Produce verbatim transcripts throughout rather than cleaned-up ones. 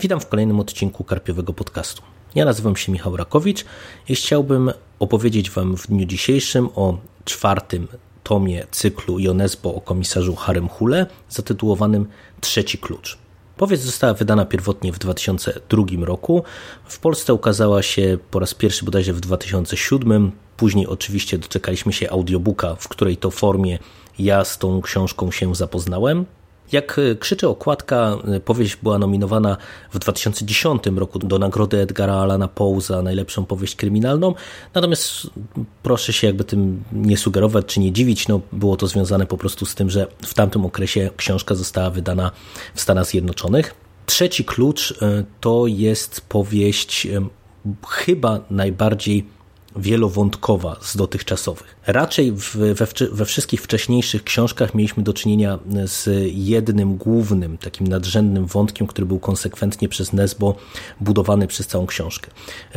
Witam w kolejnym odcinku Karpiowego Podcastu. Ja nazywam się Michał Rakowicz i chciałbym opowiedzieć Wam w dniu dzisiejszym o czwartym tomie cyklu Jo Nesbø o komisarzu Harrym Hole zatytułowanym Trzeci Klucz. Powieść została wydana pierwotnie w dwa tysiące drugim roku. W Polsce ukazała się po raz pierwszy bodajże w dwa tysiące siódmym. Później oczywiście doczekaliśmy się audiobooka, w której to formie ja z tą książką się zapoznałem. Jak krzyczy okładka, powieść była nominowana w dwa tysiące dziesiątym roku do Nagrody Edgara Alana Poe za najlepszą powieść kryminalną, natomiast proszę się jakby tym nie sugerować czy nie dziwić, no było to związane po prostu z tym, że w tamtym okresie książka została wydana w Stanach Zjednoczonych. Trzeci Klucz to jest powieść chyba najbardziej wielowątkowa z dotychczasowych. Raczej we, we wszystkich wcześniejszych książkach mieliśmy do czynienia z jednym głównym, takim nadrzędnym wątkiem, który był konsekwentnie przez Nesbø budowany przez całą książkę.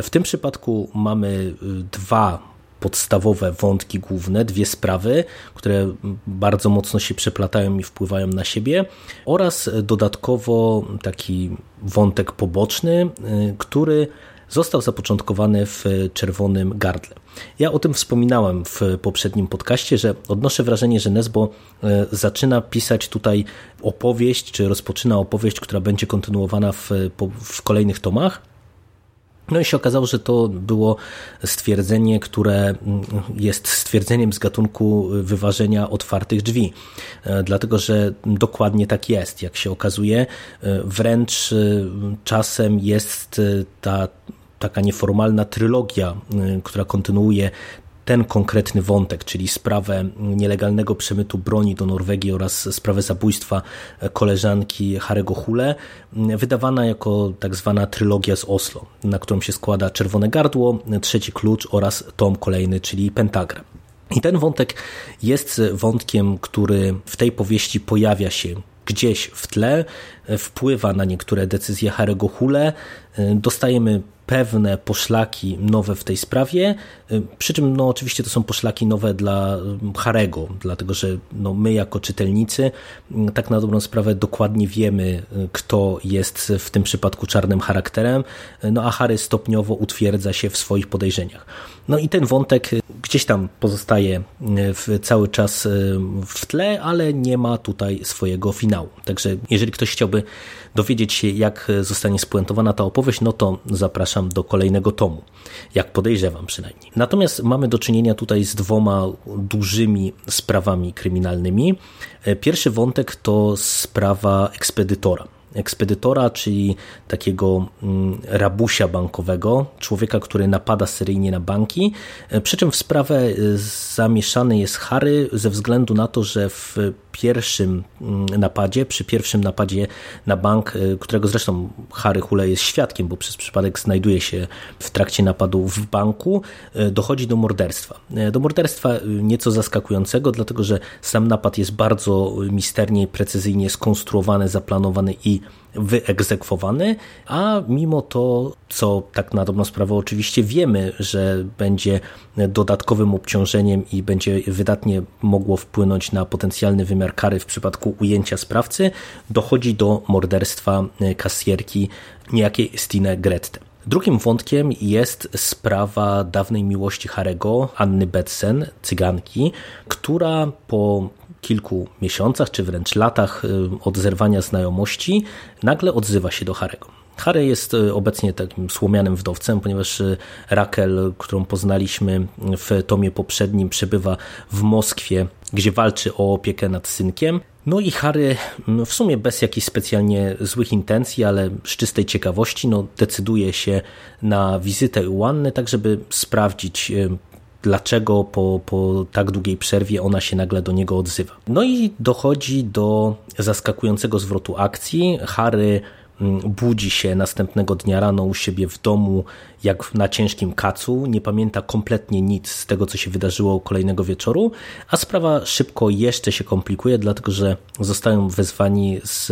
W tym przypadku mamy dwa podstawowe wątki główne, dwie sprawy, które bardzo mocno się przeplatają i wpływają na siebie, oraz dodatkowo taki wątek poboczny, który został zapoczątkowany w Czerwonym Gardle. Ja o tym wspominałem w poprzednim podcaście, że odnoszę wrażenie, że Nesbø zaczyna pisać tutaj opowieść, czy rozpoczyna opowieść, która będzie kontynuowana w, w kolejnych tomach. No i się okazało, że to było stwierdzenie, które jest stwierdzeniem z gatunku wyważenia otwartych drzwi, dlatego że dokładnie tak jest, jak się okazuje, wręcz czasem jest ta taka nieformalna trylogia, która kontynuuje ten konkretny wątek, czyli sprawę nielegalnego przemytu broni do Norwegii oraz sprawę zabójstwa koleżanki Harry'ego Hole, wydawana jako tak zwana trylogia z Oslo, na którą się składa Czerwone Gardło, Trzeci Klucz oraz tom kolejny, czyli Pentagram. I ten wątek jest wątkiem, który w tej powieści pojawia się gdzieś w tle, wpływa na niektóre decyzje Harry'ego Hole, dostajemy pewne poszlaki nowe w tej sprawie, przy czym no oczywiście to są poszlaki nowe dla Harry'ego, dlatego że no, my jako czytelnicy tak na dobrą sprawę dokładnie wiemy, kto jest w tym przypadku czarnym charakterem, no a Harry stopniowo utwierdza się w swoich podejrzeniach. No i ten wątek gdzieś tam pozostaje w, cały czas w tle, ale nie ma tutaj swojego finału. Także jeżeli ktoś chciałby dowiedzieć się, jak zostanie spuentowana ta opowieść, no to zapraszam do kolejnego tomu, jak podejrzewam przynajmniej. Natomiast mamy do czynienia tutaj z dwoma dużymi sprawami kryminalnymi. Pierwszy wątek to sprawa ekspedytora. Ekspedytora, czyli takiego rabusia bankowego, człowieka, który napada seryjnie na banki, przy czym w sprawę zamieszany jest Harry ze względu na to, że w pierwszym napadzie, przy pierwszym napadzie na bank, którego zresztą Harry Hole jest świadkiem, bo przez przypadek znajduje się w trakcie napadu w banku, dochodzi do morderstwa. Do morderstwa nieco zaskakującego, dlatego że sam napad jest bardzo misternie i precyzyjnie skonstruowany, zaplanowany i wyegzekwowany, a mimo to, co tak na dobrą sprawę oczywiście wiemy, że będzie dodatkowym obciążeniem i będzie wydatnie mogło wpłynąć na potencjalny wymiar kary w przypadku ujęcia sprawcy, dochodzi do morderstwa kasjerki niejakiej Stine Grette. Drugim wątkiem jest sprawa dawnej miłości Harry'ego, Anny Bethsen, cyganki, która po kilku miesiącach czy wręcz latach od zerwania znajomości nagle odzywa się do Harry'ego. Harry jest obecnie takim słomianym wdowcem, ponieważ Rakel, którą poznaliśmy w tomie poprzednim, przebywa w Moskwie, gdzie walczy o opiekę nad synkiem. No i Harry w sumie bez jakichś specjalnie złych intencji, ale z czystej ciekawości no, decyduje się na wizytę u Anny, tak żeby sprawdzić, dlaczego po, po tak długiej przerwie ona się nagle do niego odzywa. No i dochodzi do zaskakującego zwrotu akcji. Harry budzi się następnego dnia rano u siebie w domu, jak na ciężkim kacu, nie pamięta kompletnie nic z tego, co się wydarzyło kolejnego wieczoru, a sprawa szybko jeszcze się komplikuje, dlatego że zostają wezwani z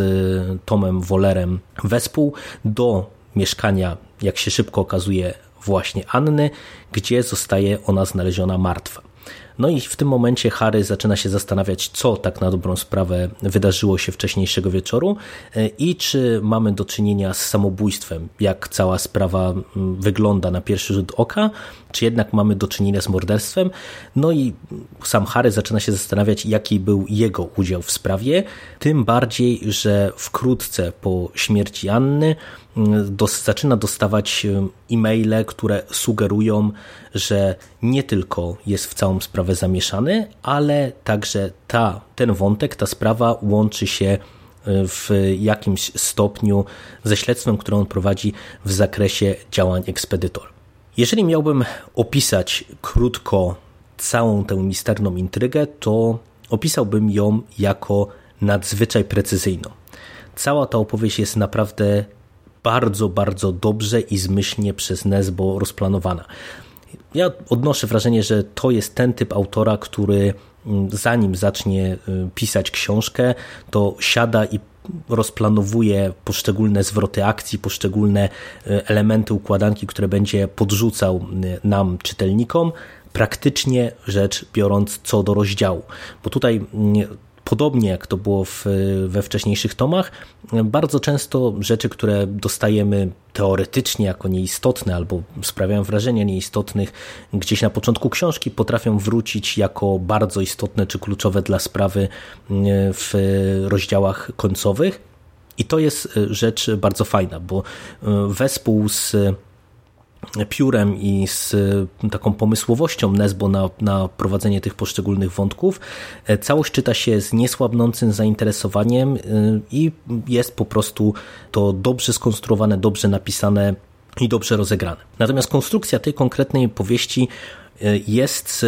Tomem Waalerem wespół do mieszkania, jak się szybko okazuje, właśnie Anny, gdzie zostaje ona znaleziona martwa. No i w tym momencie Harry zaczyna się zastanawiać, co tak na dobrą sprawę wydarzyło się wcześniejszego wieczoru i czy mamy do czynienia z samobójstwem, jak cała sprawa wygląda na pierwszy rzut oka, czy jednak mamy do czynienia z morderstwem. No i sam Harry zaczyna się zastanawiać, jaki był jego udział w sprawie, tym bardziej, że wkrótce po śmierci Anny Dos, zaczyna dostawać e-maile, które sugerują, że nie tylko jest w całą sprawę zamieszany, ale także ta, ten wątek, ta sprawa łączy się w jakimś stopniu ze śledztwem, które on prowadzi w zakresie działań ekspedytor. Jeżeli miałbym opisać krótko całą tę misterną intrygę, to opisałbym ją jako nadzwyczaj precyzyjną. Cała ta opowieść jest naprawdę bardzo, bardzo dobrze i zmyślnie przez Nesbø rozplanowana. Ja odnoszę wrażenie, że to jest ten typ autora, który zanim zacznie pisać książkę, to siada i rozplanowuje poszczególne zwroty akcji, poszczególne elementy układanki, które będzie podrzucał nam, czytelnikom, praktycznie rzecz biorąc co do rozdziału. Bo tutaj podobnie jak to było w, we wcześniejszych tomach, bardzo często rzeczy, które dostajemy teoretycznie jako nieistotne albo sprawiają wrażenie nieistotnych gdzieś na początku książki, potrafią wrócić jako bardzo istotne czy kluczowe dla sprawy w rozdziałach końcowych. I to jest rzecz bardzo fajna, bo wespół z piórem i z taką pomysłowością Nesbø na, na prowadzenie tych poszczególnych wątków. Całość czyta się z niesłabnącym zainteresowaniem i jest po prostu to dobrze skonstruowane, dobrze napisane i dobrze rozegrane. Natomiast konstrukcja tej konkretnej powieści jest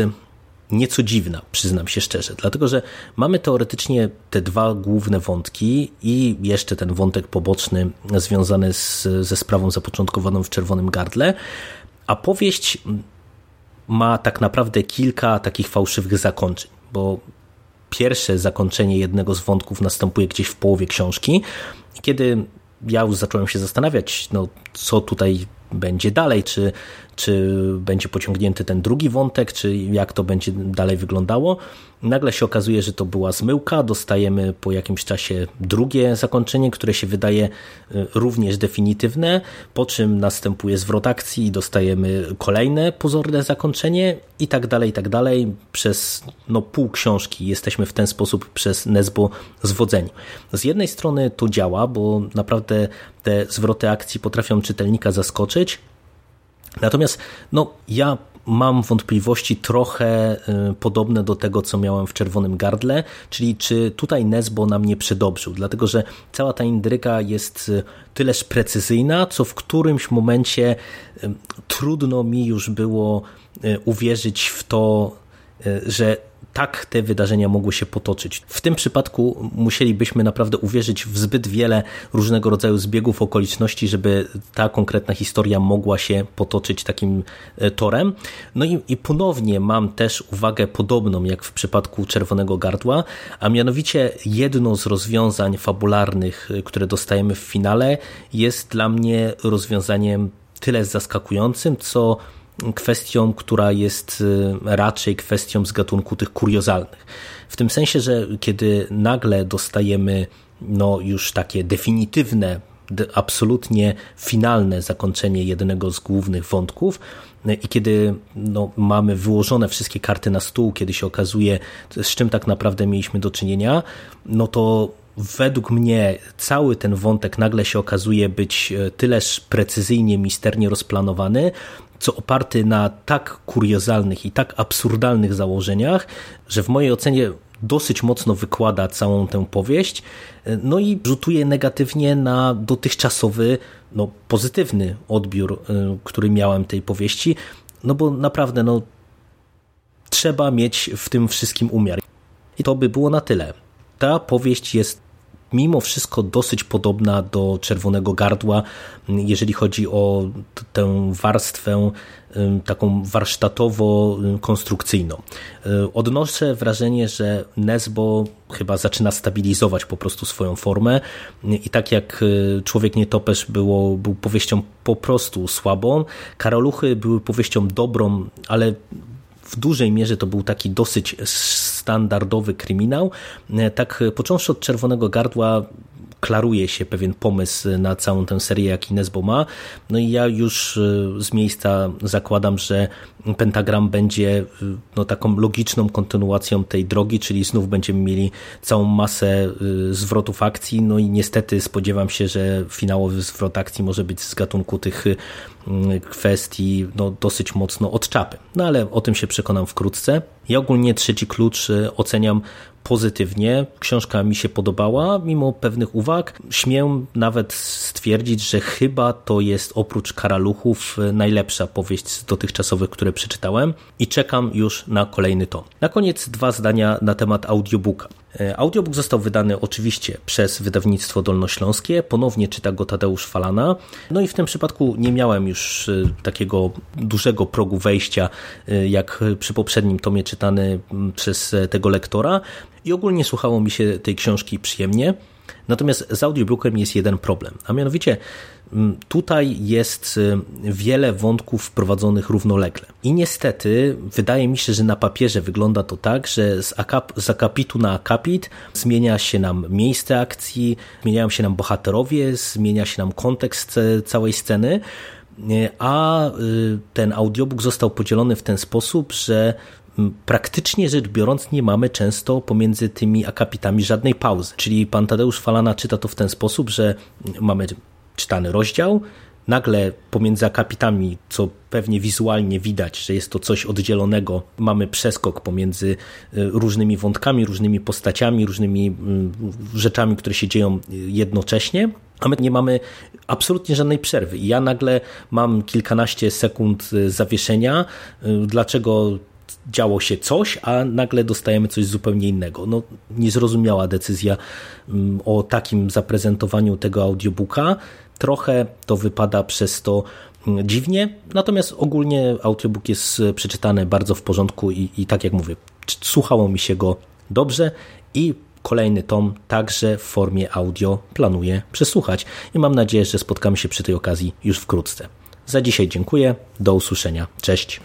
nieco dziwna, przyznam się szczerze, dlatego że mamy teoretycznie te dwa główne wątki i jeszcze ten wątek poboczny związany z, ze sprawą zapoczątkowaną w Czerwonym Gardle, a powieść ma tak naprawdę kilka takich fałszywych zakończeń, bo pierwsze zakończenie jednego z wątków następuje gdzieś w połowie książki, kiedy ja już zacząłem się zastanawiać, no co tutaj będzie dalej, czy, czy będzie pociągnięty ten drugi wątek, czy jak to będzie dalej wyglądało. Nagle się okazuje, że to była zmyłka, dostajemy po jakimś czasie drugie zakończenie, które się wydaje również definitywne, po czym następuje zwrot akcji i dostajemy kolejne pozorne zakończenie i tak dalej, i tak dalej. Przez no, pół książki jesteśmy w ten sposób przez Nesbø zwodzeni. Z jednej strony to działa, bo naprawdę te zwroty akcji potrafią czytelnika zaskoczyć, natomiast no, ja mam wątpliwości trochę podobne do tego, co miałem w Czerwonym Gardle, czyli czy tutaj Nesbø nam nie przedobrzył, dlatego że cała ta indryka jest tyleż precyzyjna, co w którymś momencie trudno mi już było uwierzyć w to, że tak te wydarzenia mogły się potoczyć. W tym przypadku musielibyśmy naprawdę uwierzyć w zbyt wiele różnego rodzaju zbiegów okoliczności, żeby ta konkretna historia mogła się potoczyć takim torem. No i, i ponownie mam też uwagę podobną jak w przypadku Czerwonego Gardła, a mianowicie jedno z rozwiązań fabularnych, które dostajemy w finale, jest dla mnie rozwiązaniem tyle zaskakującym, co kwestią, która jest raczej kwestią z gatunku tych kuriozalnych. W tym sensie, że kiedy nagle dostajemy no już takie definitywne, absolutnie finalne zakończenie jednego z głównych wątków i kiedy no, mamy wyłożone wszystkie karty na stół, kiedy się okazuje, z czym tak naprawdę mieliśmy do czynienia, no to według mnie cały ten wątek nagle się okazuje być tyleż precyzyjnie, misternie rozplanowany, co oparty na tak kuriozalnych i tak absurdalnych założeniach, że w mojej ocenie dosyć mocno wykłada całą tę powieść, no i rzutuje negatywnie na dotychczasowy, no, pozytywny odbiór, który miałem tej powieści, no bo naprawdę no, trzeba mieć w tym wszystkim umiar. I to by było na tyle. Ta powieść jest mimo wszystko dosyć podobna do Czerwonego Gardła, jeżeli chodzi o tę warstwę taką warsztatowo-konstrukcyjną. Odnoszę wrażenie, że Nesbø chyba zaczyna stabilizować po prostu swoją formę i tak jak Człowiek Nietoperz było, był powieścią po prostu słabą, Karoluchy były powieścią dobrą, ale w w dużej mierze to był taki dosyć standardowy kryminał. Tak, począwszy od Czerwonego Gardła, klaruje się pewien pomysł na całą tę serię, jaki Nesbø ma. No i ja już z miejsca zakładam, że Pentagram będzie no, taką logiczną kontynuacją tej drogi, czyli znów będziemy mieli całą masę zwrotów akcji, no i niestety spodziewam się, że finałowy zwrot akcji może być z gatunku tych kwestii no, dosyć mocno od czapy. No ale o tym się przekonam wkrótce. Ja ogólnie Trzeci Klucz oceniam pozytywnie. Książka mi się podobała, mimo pewnych uwag. Śmiem nawet stwierdzić, że chyba to jest oprócz Karoluchów najlepsza powieść z dotychczasowych, które przeczytałem i czekam już na kolejny tom. Na koniec dwa zdania na temat audiobooka. Audiobook został wydany oczywiście przez Wydawnictwo Dolnośląskie, ponownie czyta go Tadeusz Falana, no i w tym przypadku nie miałem już takiego dużego progu wejścia jak przy poprzednim tomie czytany przez tego lektora i ogólnie słuchało mi się tej książki przyjemnie. Natomiast z audiobookiem jest jeden problem, a mianowicie tutaj jest wiele wątków prowadzonych równolegle i niestety wydaje mi się, że na papierze wygląda to tak, że z, akap, z akapitu na akapit zmienia się nam miejsce akcji, zmieniają się nam bohaterowie, zmienia się nam kontekst całej sceny, a ten audiobook został podzielony w ten sposób, że praktycznie rzecz biorąc nie mamy często pomiędzy tymi akapitami żadnej pauzy. Czyli pan Tadeusz Falana czyta to w ten sposób, że mamy czytany rozdział, nagle pomiędzy akapitami, co pewnie wizualnie widać, że jest to coś oddzielonego, mamy przeskok pomiędzy różnymi wątkami, różnymi postaciami, różnymi rzeczami, które się dzieją jednocześnie, a my nie mamy absolutnie żadnej przerwy. I ja nagle mam kilkanaście sekund zawieszenia, dlaczego działo się coś, a nagle dostajemy coś zupełnie innego. No, niezrozumiała decyzja o takim zaprezentowaniu tego audiobooka. Trochę to wypada przez to dziwnie, natomiast ogólnie audiobook jest przeczytany bardzo w porządku i, i tak jak mówię, słuchało mi się go dobrze i kolejny tom także w formie audio planuję przesłuchać i mam nadzieję, że spotkamy się przy tej okazji już wkrótce. Za dzisiaj dziękuję, do usłyszenia, cześć.